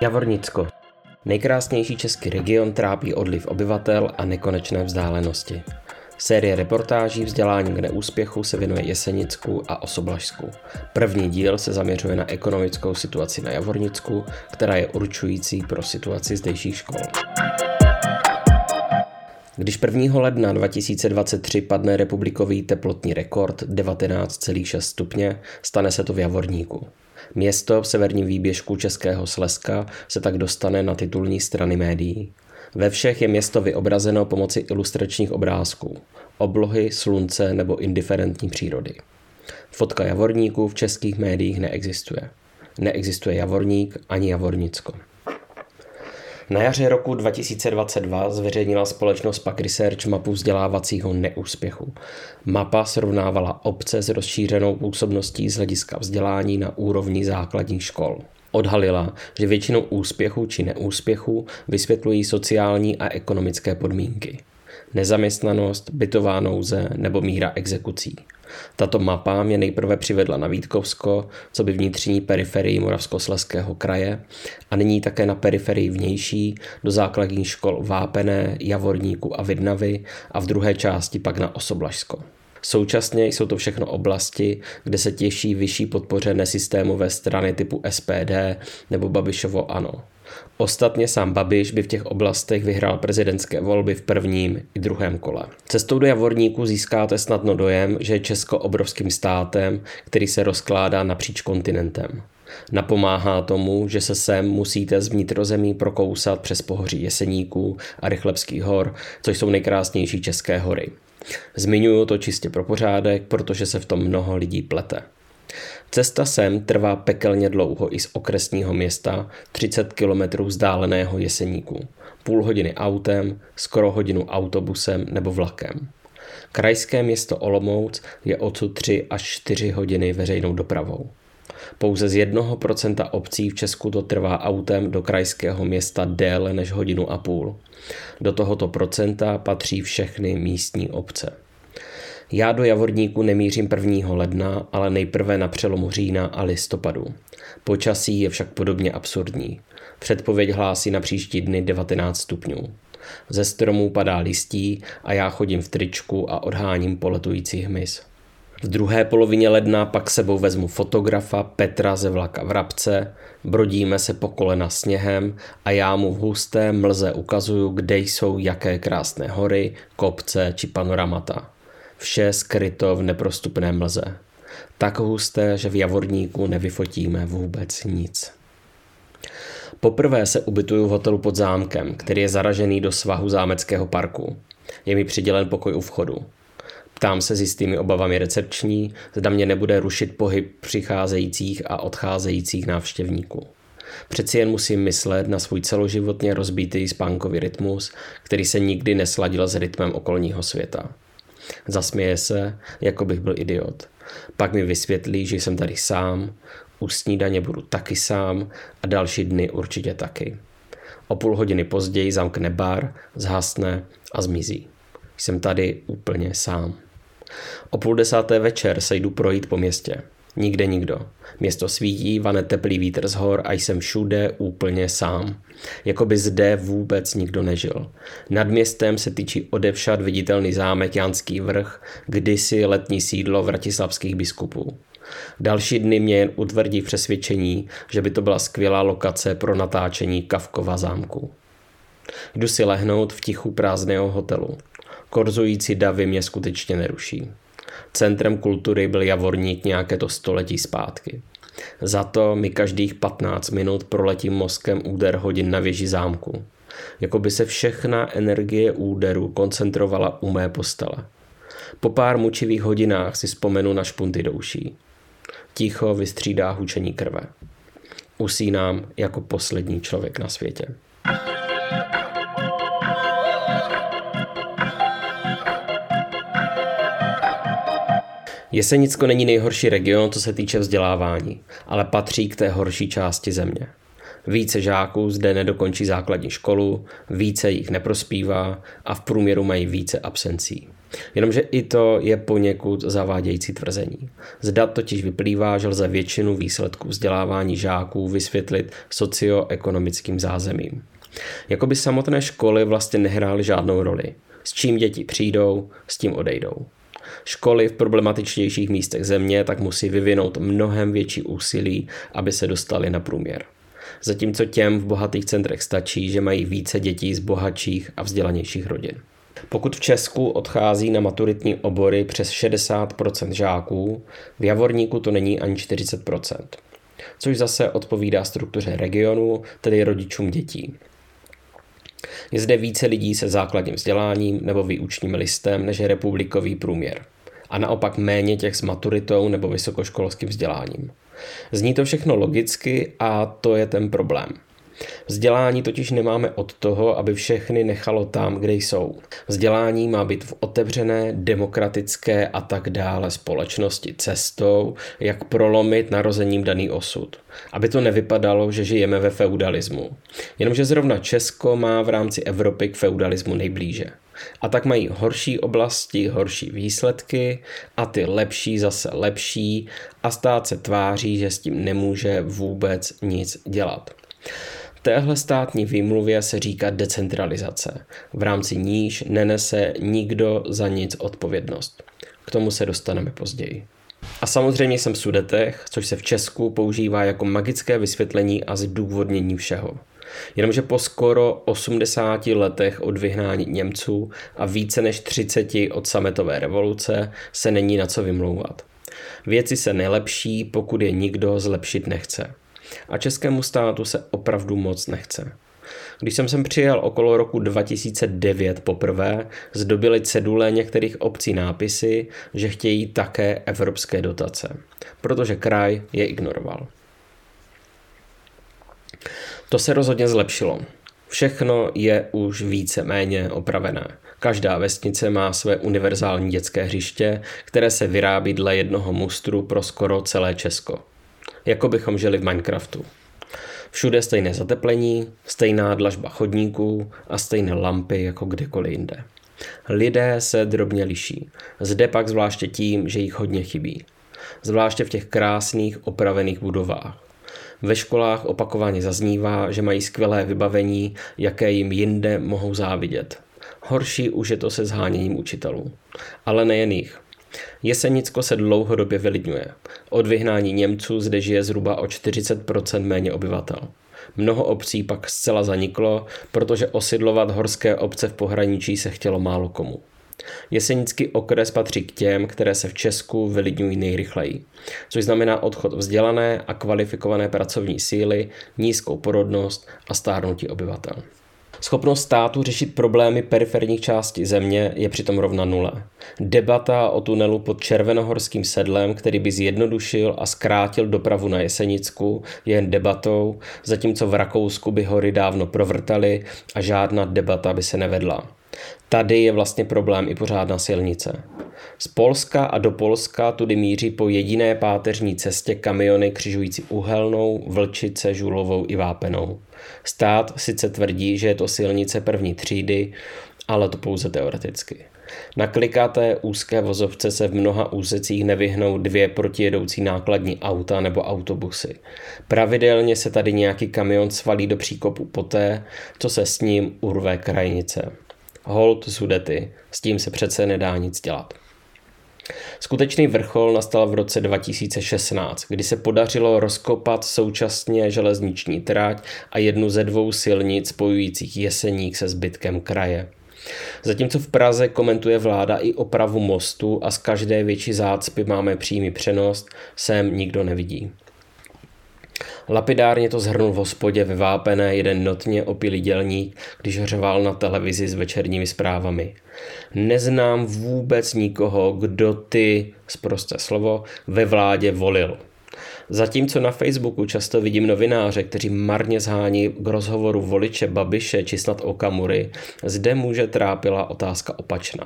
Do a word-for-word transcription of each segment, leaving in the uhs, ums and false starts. Javornicko. Nejkrásnější český region trápí odliv obyvatel a nekonečné vzdálenosti. Série reportáží Vzdělání k neúspěchu se věnuje Jesenicku a Osoblažsku. První díl se zaměřuje na ekonomickou situaci na Javornicku, která je určující pro situaci zdejších škol. Když prvního ledna dva tisíce dvacet tři padne republikový teplotní rekord devatenáct celá šest stupně, stane se to v Javorníku. Město v severním výběžku Českého Slezska se tak dostane na titulní strany médií. Ve všech je město vyobrazeno pomocí ilustračních obrázků, oblohy, slunce nebo indiferentní přírody. Fotka Javorníku v českých médiích neexistuje. Neexistuje Javorník ani Javornicko. Na jaře roku dva tisíce dvacet dva zveřejnila společnost Pak Research mapu vzdělávacího neúspěchu. Mapa srovnávala obce s rozšířenou působností z hlediska vzdělání na úrovni základních škol. Odhalila, že většinou úspěchu či neúspěchu vysvětlují sociální a ekonomické podmínky. Nezaměstnanost, bytová nouze nebo míra exekucí. Tato mapa mě nejprve přivedla na Vítkovsko, co by vnitřní periferii Moravskoslezského kraje, a nyní také na periferii vnější do základních škol Vápené, Javorníku a Vidnavy a v druhé části pak na Osoblažsko. Současně jsou to všechno oblasti, kde se těší vyšší podpoře nesystémové strany typu S P D nebo Babišovo ANO. Ostatně sám Babiš by v těch oblastech vyhrál prezidentské volby v prvním i druhém kole. Cestou do Javorníku získáte snadno dojem, že je Česko obrovským státem, který se rozkládá napříč kontinentem. Napomáhá tomu, že se sem musíte z vnitrozemí prokousat přes pohoří Jeseníků a Rychlebských hor, což jsou nejkrásnější české hory. Zmiňuju to čistě pro pořádek, protože se v tom mnoho lidí plete. Cesta sem trvá pekelně dlouho i z okresního města třicet kilometrů vzdáleného Jeseníku, půl hodiny autem, skoro hodinu autobusem nebo vlakem. Krajské město Olomouc je odsud tři až čtyři hodiny veřejnou dopravou. Pouze z jednoho procenta obcí v Česku to trvá autem do krajského města déle než hodinu a půl. Do tohoto procenta patří všechny místní obce. Já do Javorníku nemířím prvního ledna, ale nejprve na přelomu října a listopadu. Počasí je však podobně absurdní. Předpověď hlásí na příští dny devatenáct stupňů. Ze stromů padá listí a já chodím v tričku a odháním poletující hmyz. V druhé polovině ledna pak sebou vezmu fotografa Petra ze vlaka v Rabce, brodíme se po kolena sněhem a já mu v husté mlze ukazuju, kde jsou jaké krásné hory, kopce či panoramata. Vše skryto v neprostupné mlze. Tak husté, že v Javorníku nevyfotíme vůbec nic. Poprvé se ubytuju v hotelu pod zámkem, který je zaražený do svahu zámeckého parku. Je mi přidělen pokoj u vchodu. Ptám se s jistými obavami recepční, zda mě nebude rušit pohyb přicházejících a odcházejících návštěvníků. Přeci jen musím myslet na svůj celoživotně rozbitý spánkový rytmus, který se nikdy nesladil s rytmem okolního světa. Zasměje se, jako bych byl idiot. Pak mi vysvětlí, že jsem tady sám, u snídaně budu taky sám a další dny určitě taky. O půl hodiny později zamkne bar, zhasne a zmizí. Jsem tady úplně sám. O půl desáté večer se jdu projít po městě. Nikde nikdo. Město svítí, vane teplý vítr z hor a jsem všude úplně sám. Jakoby zde vůbec nikdo nežil. Nad městem se tyčí odevšad viditelný zámek Janský vrch, kdysi letní sídlo vratislavských biskupů. Další dny mě jen utvrdí přesvědčení, že by to byla skvělá lokace pro natáčení Kafkova zámku. Jdu si lehnout v tichu prázdného hotelu. Korzující davy mě skutečně neruší. Centrem kultury byl Javorník nějaké to století zpátky. Za to mi každých patnáct minut proletí mozkem úder hodin na věži zámku. Jakoby se všechna energie úderu koncentrovala u mé postele. Po pár mučivých hodinách si vzpomenu na špunty do uší. Ticho vystřídá hučení krve. Usínám jako poslední člověk na světě. Jesenicko není nejhorší region, co se týče vzdělávání, ale patří k té horší části země. Více žáků zde nedokončí základní školu, více jich neprospívá a v průměru mají více absencí. Jenomže i to je poněkud zavádějící tvrzení. Z dat totiž vyplývá, že lze většinu výsledků vzdělávání žáků vysvětlit socioekonomickým zázemím. Jakoby samotné školy vlastně nehrály žádnou roli. S čím děti přijdou, s tím odejdou. Školy v problematičtějších místech země tak musí vyvinout mnohem větší úsilí, aby se dostaly na průměr. Zatímco těm v bohatých centrech stačí, že mají více dětí z bohatších a vzdělanějších rodin. Pokud v Česku odchází na maturitní obory přes šedesát procent žáků, v Javorníku to není ani čtyřicet procent, což zase odpovídá struktuře regionu, tedy rodičům dětí. Je zde více lidí se základním vzděláním nebo výučním listem než je republikový průměr a naopak méně těch s maturitou nebo vysokoškolským vzděláním. Zní to všechno logicky a to je ten problém. Vzdělání totiž nemáme od toho, aby všechny nechalo tam, kde jsou. Vzdělání má být v otevřené, demokratické a tak dále společnosti cestou, jak prolomit narozením daný osud. Aby to nevypadalo, že žijeme ve feudalismu. Jenomže zrovna Česko má v rámci Evropy k feudalismu nejblíže. A tak mají horší oblasti, horší výsledky a ty lepší zase lepší a stát se tváří, že s tím nemůže vůbec nic dělat. Téhle státní výmluvě se říká decentralizace, v rámci níž nenese nikdo za nic odpovědnost. K tomu se dostaneme později. A samozřejmě jsem Sudetech, což se v Česku používá jako magické vysvětlení a zdůvodnění všeho. Jenomže po skoro osmdesáti letech od vyhnání Němců a více než třiceti od sametové revoluce se není na co vymlouvat. Věci se nelepší, pokud je nikdo zlepšit nechce. A českému státu se opravdu moc nechce. Když jsem sem přijel okolo roku dva tisíce devět poprvé, zdobily cedule některých obcí nápisy, že chtějí také evropské dotace, protože kraj je ignoroval. To se rozhodně zlepšilo. Všechno je už víceméně opravené. Každá vesnice má své univerzální dětské hřiště, které se vyrábí dle jednoho mustru pro skoro celé Česko. Jako bychom žili v Minecraftu. Všude stejné zateplení, stejná dlažba chodníků a stejné lampy jako kdekoliv jinde. Lidé se drobně liší, zde pak zvláště tím, že jich hodně chybí. Zvláště v těch krásných opravených budovách. Ve školách opakovaně zaznívá, že mají skvělé vybavení, jaké jim jinde mohou závidět. Horší už je to se zháněním učitelů. Ale nejen jich. Jesenicko se dlouhodobě vylidňuje. Od vyhnání Němců zde žije zhruba o čtyřicet procent méně obyvatel. Mnoho obcí pak zcela zaniklo, protože osidlovat horské obce v pohraničí se chtělo málo komu. Jesenický okres patří k těm, které se v Česku vylidňují nejrychleji, což znamená odchod vzdělané a kvalifikované pracovní síly, nízkou porodnost a stárnutí obyvatel. Schopnost státu řešit problémy periferních částí země je přitom rovna nule. Debata o tunelu pod Červenohorským sedlem, který by zjednodušil a zkrátil dopravu na Jesenicku, je jen debatou, zatímco v Rakousku by hory dávno provrtaly a žádná debata by se nevedla. Tady je vlastně problém i pořádná silnice. Z Polska a do Polska tudy míří po jediné páteřní cestě kamiony křižující Uhelnou, Vlčice, Žulovou i Vápenou. Stát sice tvrdí, že je to silnice první třídy, ale to pouze teoreticky. Na klikaté úzké vozovce se v mnoha úsecích nevyhnou dvě protijedoucí nákladní auta nebo autobusy. Pravidelně se tady nějaký kamion svalí do příkopu poté, co se s ním urve krajnice. Hold Sudety, s tím se přece nedá nic dělat. Skutečný vrchol nastal v roce dva tisíce šestnáct, kdy se podařilo rozkopat současně železniční trať a jednu ze dvou silnic spojujících Jeseník se zbytkem kraje. Zatímco v Praze komentuje vláda i opravu mostu a z každé větší zácpy máme přímý přenos, sem nikdo nevidí. Lapidárně to zhrnul v hospodě ve Vápené jeden notně opilý dělník, když řval na televizi s večerními zprávami. Neznám vůbec nikoho, kdo ty, sprosté slovo, ve vládě volil. Zatímco na Facebooku často vidím novináře, kteří marně zhání k rozhovoru voliče Babiše či snad Okamury, zde může trápila otázka opačná.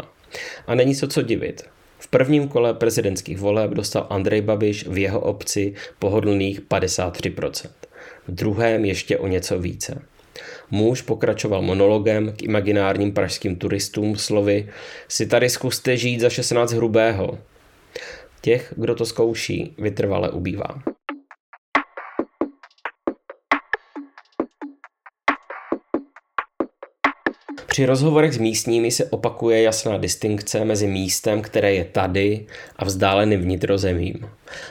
A není se co divit. V prvním kole prezidentských voleb dostal Andrej Babiš v jeho obci pohodlných padesát tři procent, v druhém ještě o něco více. Muž pokračoval monologem k imaginárním pražským turistům slovy: si tady zkuste žít za šestnáct hrubého. Těch, kdo to zkouší, vytrvale ubývá. Při rozhovorech s místními se opakuje jasná distinkce mezi místem, které je tady, a vzdáleným vnitrozemím.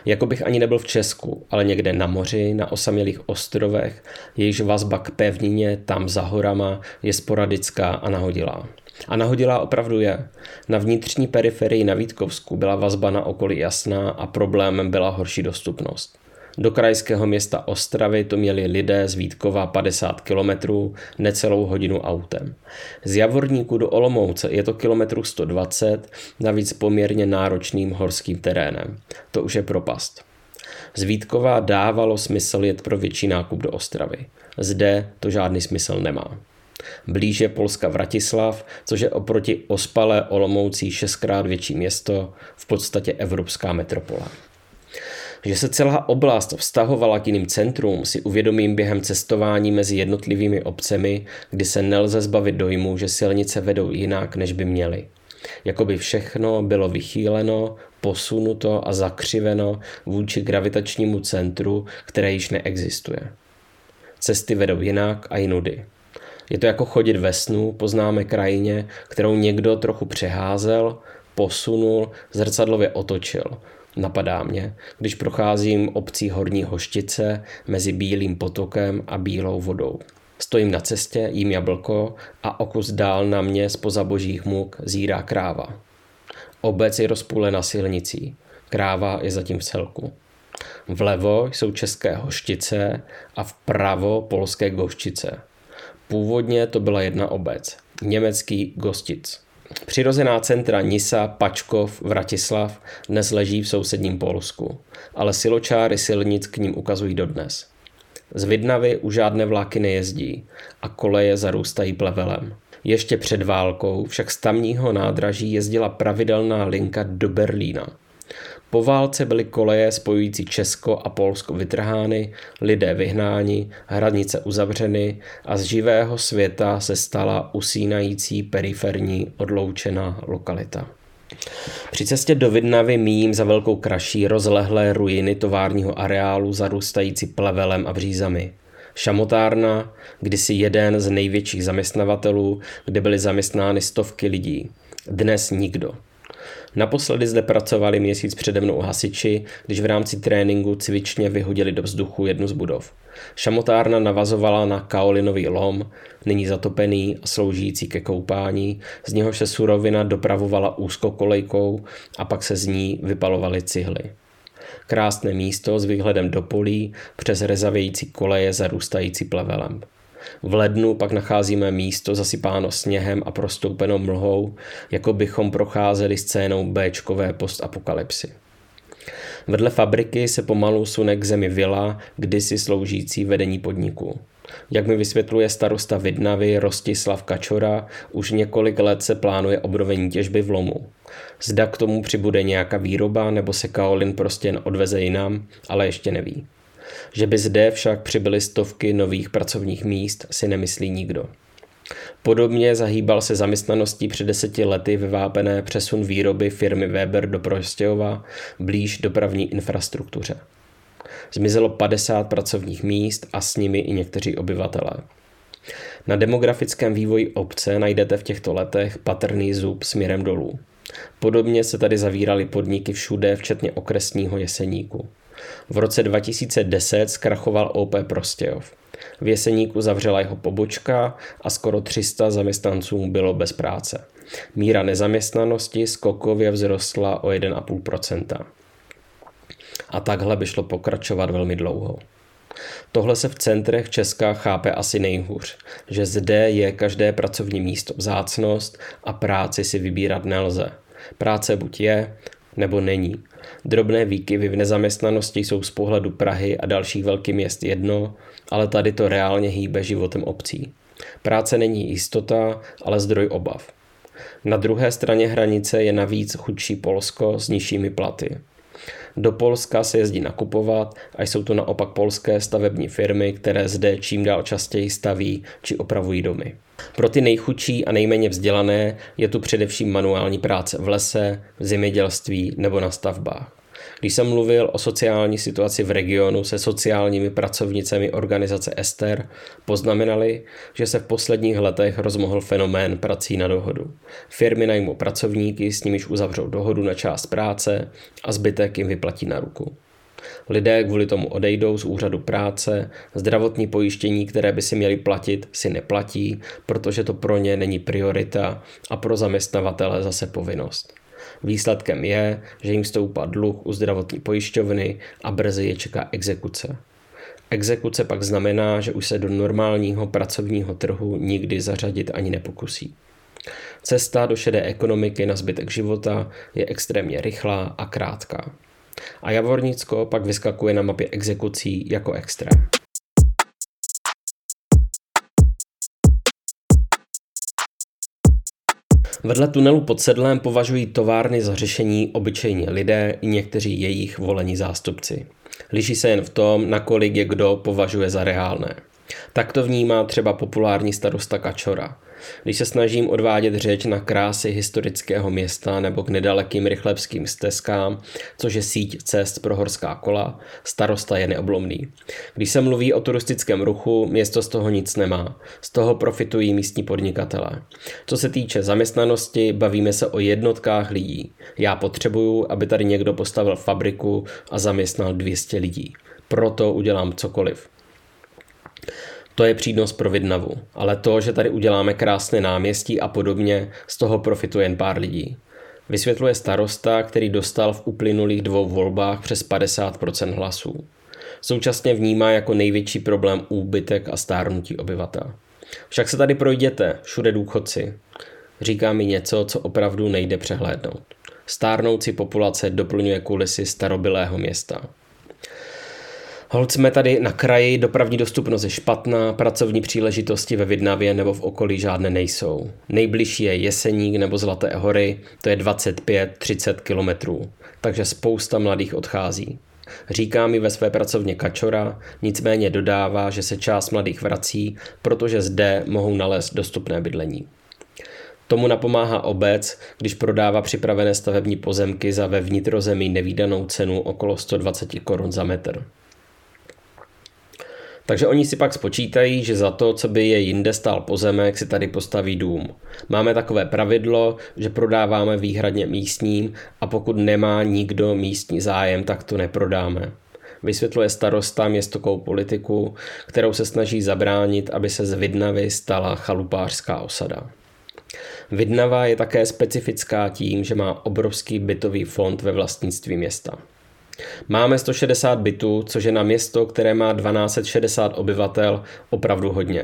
Jako bych ani nebyl v Česku, ale někde na moři, na osamělých ostrovech, jejichž vazba k pevnině, tam za horama, je sporadická a nahodilá. A nahodilá opravdu je. Na vnitřní periferii na Vítkovsku byla vazba na okolí jasná a problémem byla horší dostupnost. Do krajského města Ostravy to měli lidé z Vítkova padesát kilometrů, necelou hodinu autem. Z Javorníku do Olomouce je to kilometrů sto dvacet, navíc poměrně náročným horským terénem. To už je propast. Z Vítkova dávalo smysl jet pro větší nákup do Ostravy. Zde to žádný smysl nemá. Blíže Polska-Vratislav, což je oproti ospalé Olomoucí šestkrát větší město, v podstatě evropská metropole. Že se celá oblast vztahovala k jiným centrům, si uvědomím během cestování mezi jednotlivými obcemi, kdy se nelze zbavit dojmu, že silnice vedou jinak, než by měly. Jakoby všechno bylo vychýleno, posunuto a zakřiveno vůči gravitačnímu centru, které již neexistuje. Cesty vedou jinak a jinudy. Je to jako chodit ve snu po známé krajině, kterou někdo trochu přeházel, posunul, zrcadlově otočil. Napadá mě, když procházím obcí Horní Hoštice mezi Bílým potokem a Bílou vodou. Stojím na cestě, jím jablko a o kus dál na mě zpoza božích muk zírá kráva. Obec je rozpůlena silnicí, kráva je zatím v celku. Vlevo jsou České Hoštice a vpravo Polské Goštice. Původně to byla jedna obec, německý Gostic. Přirozená centra Nisa, Pačkov, Vratislav dnes leží v sousedním Polsku, ale siločáry silnic k ním ukazují dodnes. Z Vidnavy už žádné vláky nejezdí a koleje zarůstají plevelem. Ještě před válkou však z tamního nádraží jezdila pravidelná linka do Berlína. Po válce byly koleje spojující Česko a Polsko vytrhány, lidé vyhnáni, hranice uzavřeny a z živého světa se stala usínající periferní odloučená lokalita. Při cestě do Vidnavy míjím za Velkou Kraší rozlehlé ruiny továrního areálu zarůstající plevelem a břízami. Šamotárna, kdysi jeden z největších zaměstnavatelů, kde byly zaměstnány stovky lidí. Dnes nikdo. Naposledy zde pracovali měsíc přede mnou hasiči, když v rámci tréninku cvičně vyhodili do vzduchu jednu z budov. Šamotárna navazovala na kaolinový lom, nyní zatopený a sloužící ke koupání, z něhož se surovina dopravovala úzkokolejkou a pak se z ní vypalovaly cihly. Krásné místo s výhledem do polí přes rezavějící koleje zarůstající plevelem. V lednu pak nacházíme místo zasypáno sněhem a prostoupenou mlhou, jako bychom procházeli scénou béčkové postapokalypsy. Vedle fabriky se pomalu sune k zemi vila, kdysi sloužící vedení podniku. Jak mi vysvětluje starosta Vidnavy Rostislav Kačora, už několik let se plánuje obnovení těžby v lomu. Zda k tomu přibude nějaká výroba, nebo se kaolin prostě jen odveze jinam, ale ještě neví. Že by zde však přibyly stovky nových pracovních míst, si nemyslí nikdo. Podobně zahýbal se zaměstnaností před deseti lety ve Vápené přesun výroby firmy Weber do Prostějova blíž dopravní infrastruktuře. Zmizelo padesát pracovních míst a s nimi i někteří obyvatelé. Na demografickém vývoji obce najdete v těchto letech patrný zub směrem dolů. Podobně se tady zavíraly podniky všude, včetně okresního Jeseníku. V roce dva tisíce deset zkrachoval ó pé Prostějov. V Jeseníku zavřela jeho pobočka a skoro tři sta zaměstnanců bylo bez práce. Míra nezaměstnanosti skokově vzrostla o jedna celá pět procenta. A takhle by šlo pokračovat velmi dlouho. Tohle se v centrech Česka chápe asi nejhůř, že zde je každé pracovní místo vzácnost a práci si vybírat nelze. Práce buď je, nebo není. Drobné výkyvy v nezaměstnanosti jsou z pohledu Prahy a dalších velkých měst jedno, ale tady to reálně hýbe životem obcí. Práce není jistota, ale zdroj obav. Na druhé straně hranice je navíc chudší Polsko s nižšími platy. Do Polska se jezdí nakupovat a jsou to naopak polské stavební firmy, které zde čím dál častěji staví či opravují domy. Pro ty nejchudší a nejméně vzdělané je tu především manuální práce v lese, v zemědělství nebo na stavbách. Když jsem mluvil o sociální situaci v regionu se sociálními pracovnicemi organizace Ester, poznamenali, že se v posledních letech rozmohl fenomén prací na dohodu. Firmy najmou pracovníky, s nimiž uzavřou dohodu na část práce a zbytek jim vyplatí na ruku. Lidé kvůli tomu odejdou z úřadu práce, zdravotní pojištění, které by si měli platit, si neplatí, protože to pro ně není priorita a pro zaměstnavatele zase povinnost. Výsledkem je, že jim stoupá dluh u zdravotní pojišťovny a brzy je čeká exekuce. Exekuce pak znamená, že už se do normálního pracovního trhu nikdy zařadit ani nepokusí. Cesta do šedé ekonomiky na zbytek života je extrémně rychlá a krátká. A Javornicko pak vyskakuje na mapě exekucí jako extrém. Vedle tunelu pod Sedlem považují továrny za řešení obyčejně lidé i někteří jejich volení zástupci. Liší se jen v tom, nakolik je kdo považuje za reálné. Tak to vnímá třeba populární starosta Kačora. Když se snažím odvádět řeč na krásy historického města nebo k nedalekým rychlebským stezkám, což je síť cest pro horská kola, starosta je neoblomný. Když se mluví o turistickém ruchu, město z toho nic nemá. Z toho profitují místní podnikatelé. Co se týče zaměstnanosti, bavíme se o jednotkách lidí. Já potřebuju, aby tady někdo postavil fabriku a zaměstnal dvě stě lidí. Proto udělám cokoliv. To je přínos pro Vidnavu, ale to, že tady uděláme krásné náměstí a podobně, z toho profituje jen pár lidí. Vysvětluje starosta, který dostal v uplynulých dvou volbách přes padesát procent hlasů. Současně vnímá jako největší problém úbytek a stárnutí obyvatel. Však se tady projděte, všude důchodci. Říká mi něco, co opravdu nejde přehlédnout. Stárnoucí populace doplňuje kulisy starobylého města. Holt jsme tady na kraji, dopravní dostupnost je špatná, pracovní příležitosti ve Vidnavě nebo v okolí žádné nejsou. Nejbližší je Jeseník nebo Zlaté hory, to je dvacet pět až třicet kilometrů, takže spousta mladých odchází. Říká mi ve své pracovně Kačora, nicméně dodává, že se část mladých vrací, protože zde mohou nalézt dostupné bydlení. Tomu napomáhá obec, když prodává připravené stavební pozemky za ve vnitrozemí nevídanou cenu okolo sto dvacet korun za metr. Takže oni si pak spočítají, že za to, co by je jinde stál pozemek, si tady postaví dům. Máme takové pravidlo, že prodáváme výhradně místním a pokud nemá nikdo místní zájem, tak to neprodáme. Vysvětluje starosta městskou politiku, kterou se snaží zabránit, aby se z Vidnavy stala chalupářská osada. Vidnava je také specifická tím, že má obrovský bytový fond ve vlastnictví města. Máme sto šedesát bytů, což je na město, které má tisíc dvě stě šedesát obyvatel, opravdu hodně.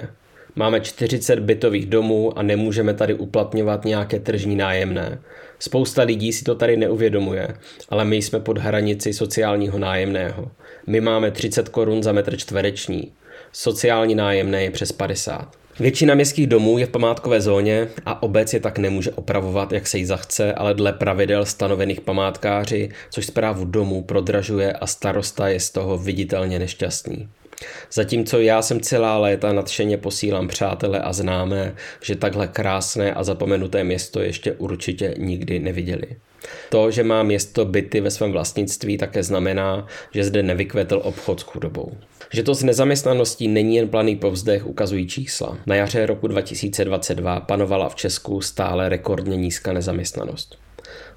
Máme čtyřicet bytových domů a nemůžeme tady uplatňovat nějaké tržní nájemné. Spousta lidí si to tady neuvědomuje, ale my jsme pod hranici sociálního nájemného. My máme třicet korun za metr čtvereční. Sociální nájemné je přes padesát. Většina městských domů je v památkové zóně a obec je tak nemůže opravovat, jak se jí zachce, ale dle pravidel stanovených památkáři, což správu domů prodražuje a starosta je z toho viditelně nešťastný. Zatímco já jsem celá léta nadšeně posílám přátelé a známé, že takhle krásné a zapomenuté město ještě určitě nikdy neviděli. To, že má město byty ve svém vlastnictví, také znamená, že zde nevykvetl obchod s chudobou. Že to s nezaměstnaností není jen planý povzdech, ukazují čísla. Na jaře roku dva tisíce dvacet dva panovala v Česku stále rekordně nízká nezaměstnanost.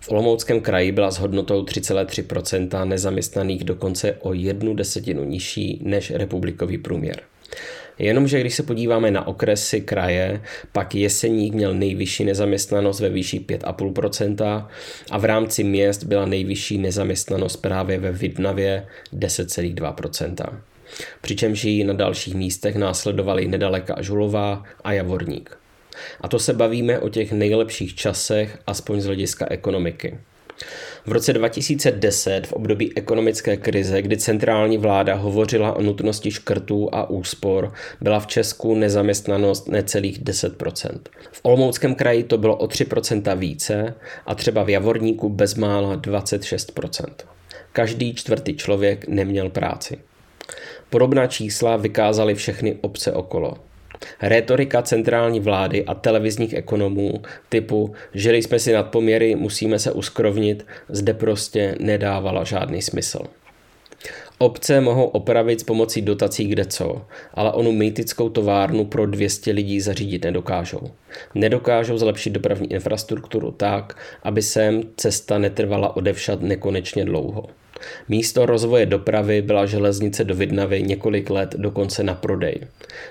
V Olomouckém kraji byla s hodnotou tři celá tři procenta nezaměstnaných dokonce o jednu desetinu nižší než republikový průměr. Jenomže když se podíváme na okresy kraje, pak Jeseník měl nejvyšší nezaměstnanost ve výši pět celá pět procenta a v rámci měst byla nejvyšší nezaměstnanost právě ve Vidnavě deset celá dva procenta. Přičemž ji na dalších místech následovaly nedaleka Žulová a Javorník. A to se bavíme o těch nejlepších časech, aspoň z hlediska ekonomiky. V roce dva tisíce deset, v období ekonomické krize, kdy centrální vláda hovořila o nutnosti škrtů a úspor, byla v Česku nezaměstnanost necelých deset procent. V Olomouckém kraji to bylo o tři procenta více a třeba v Javorníku bezmála dvacet šest procent. každý čtvrtý člověk neměl práci. Podobná čísla vykázaly všechny obce okolo. Rétorika centrální vlády a televizních ekonomů typu žili jsme si nad poměry, musíme se uskrovnit, zde prostě nedávala žádný smysl. Obce mohou opravit s pomocí dotací kde co, ale onu mýtickou továrnu pro dvě stě lidí zařídit nedokážou. Nedokážou zlepšit dopravní infrastrukturu tak, aby sem cesta netrvala odevšad nekonečně dlouho. Místo rozvoje dopravy byla železnice do Vidnavy několik let dokonce na prodej.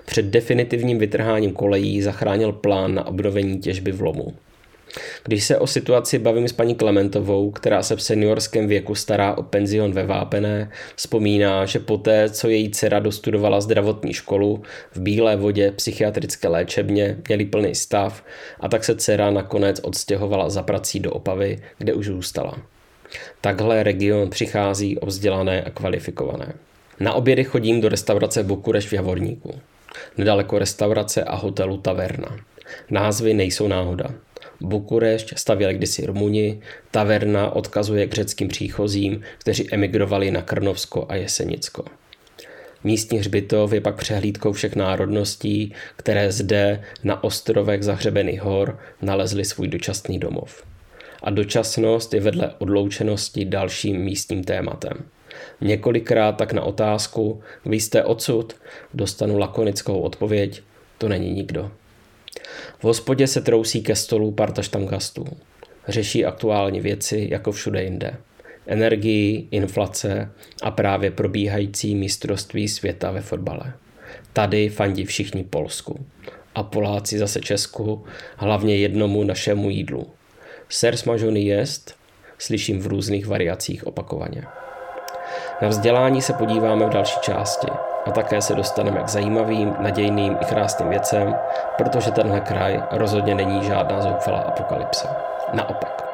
Před definitivním vytrháním kolejí zachránil plán na obnovení těžby v lomu. Když se o situaci bavím s paní Klementovou, která se v seniorském věku stará o penzion ve Vápené, vzpomíná, že poté, co její dcera dostudovala zdravotní školu, v Bílé Vodě psychiatrické léčebně měli plný stav a tak se dcera nakonec odstěhovala za prací do Opavy, kde už zůstala. Takhle region přichází o vzdělané a kvalifikované. Na obědy chodím do restaurace Bukurešť v Javorníku. Nedaleko restaurace a hotelu Taverna. Názvy nejsou náhoda. Bukurešť stavěli kdysi Rumuni, Taverna odkazuje k řeckým příchozím, kteří emigrovali na Krnovsko a Jesenicko. Místní hřbitov je pak přehlídkou všech národností, které zde na ostrovech zahřebených hor nalezli svůj dočasný domov. A dočasnost je vedle odloučenosti dalším místním tématem. Několikrát tak na otázku, vy jste odsud, dostanu lakonickou odpověď, to není nikdo. V hospodě se trousí ke stolu parta štamgastů. Řeší aktuální věci jako všude jinde. Energii, inflace a právě probíhající mistrovství světa ve fotbale. Tady fandí všichni Polsku. A Poláci zase Česku, hlavně jednomu našemu jídlu. Ser smažený jest, slyším v různých variacích opakovaně. Na vzdělání se podíváme v další části a také se dostaneme k zajímavým, nadějným i krásným věcem, protože tenhle kraj rozhodně není žádná zoufalá apokalypsa. Naopak.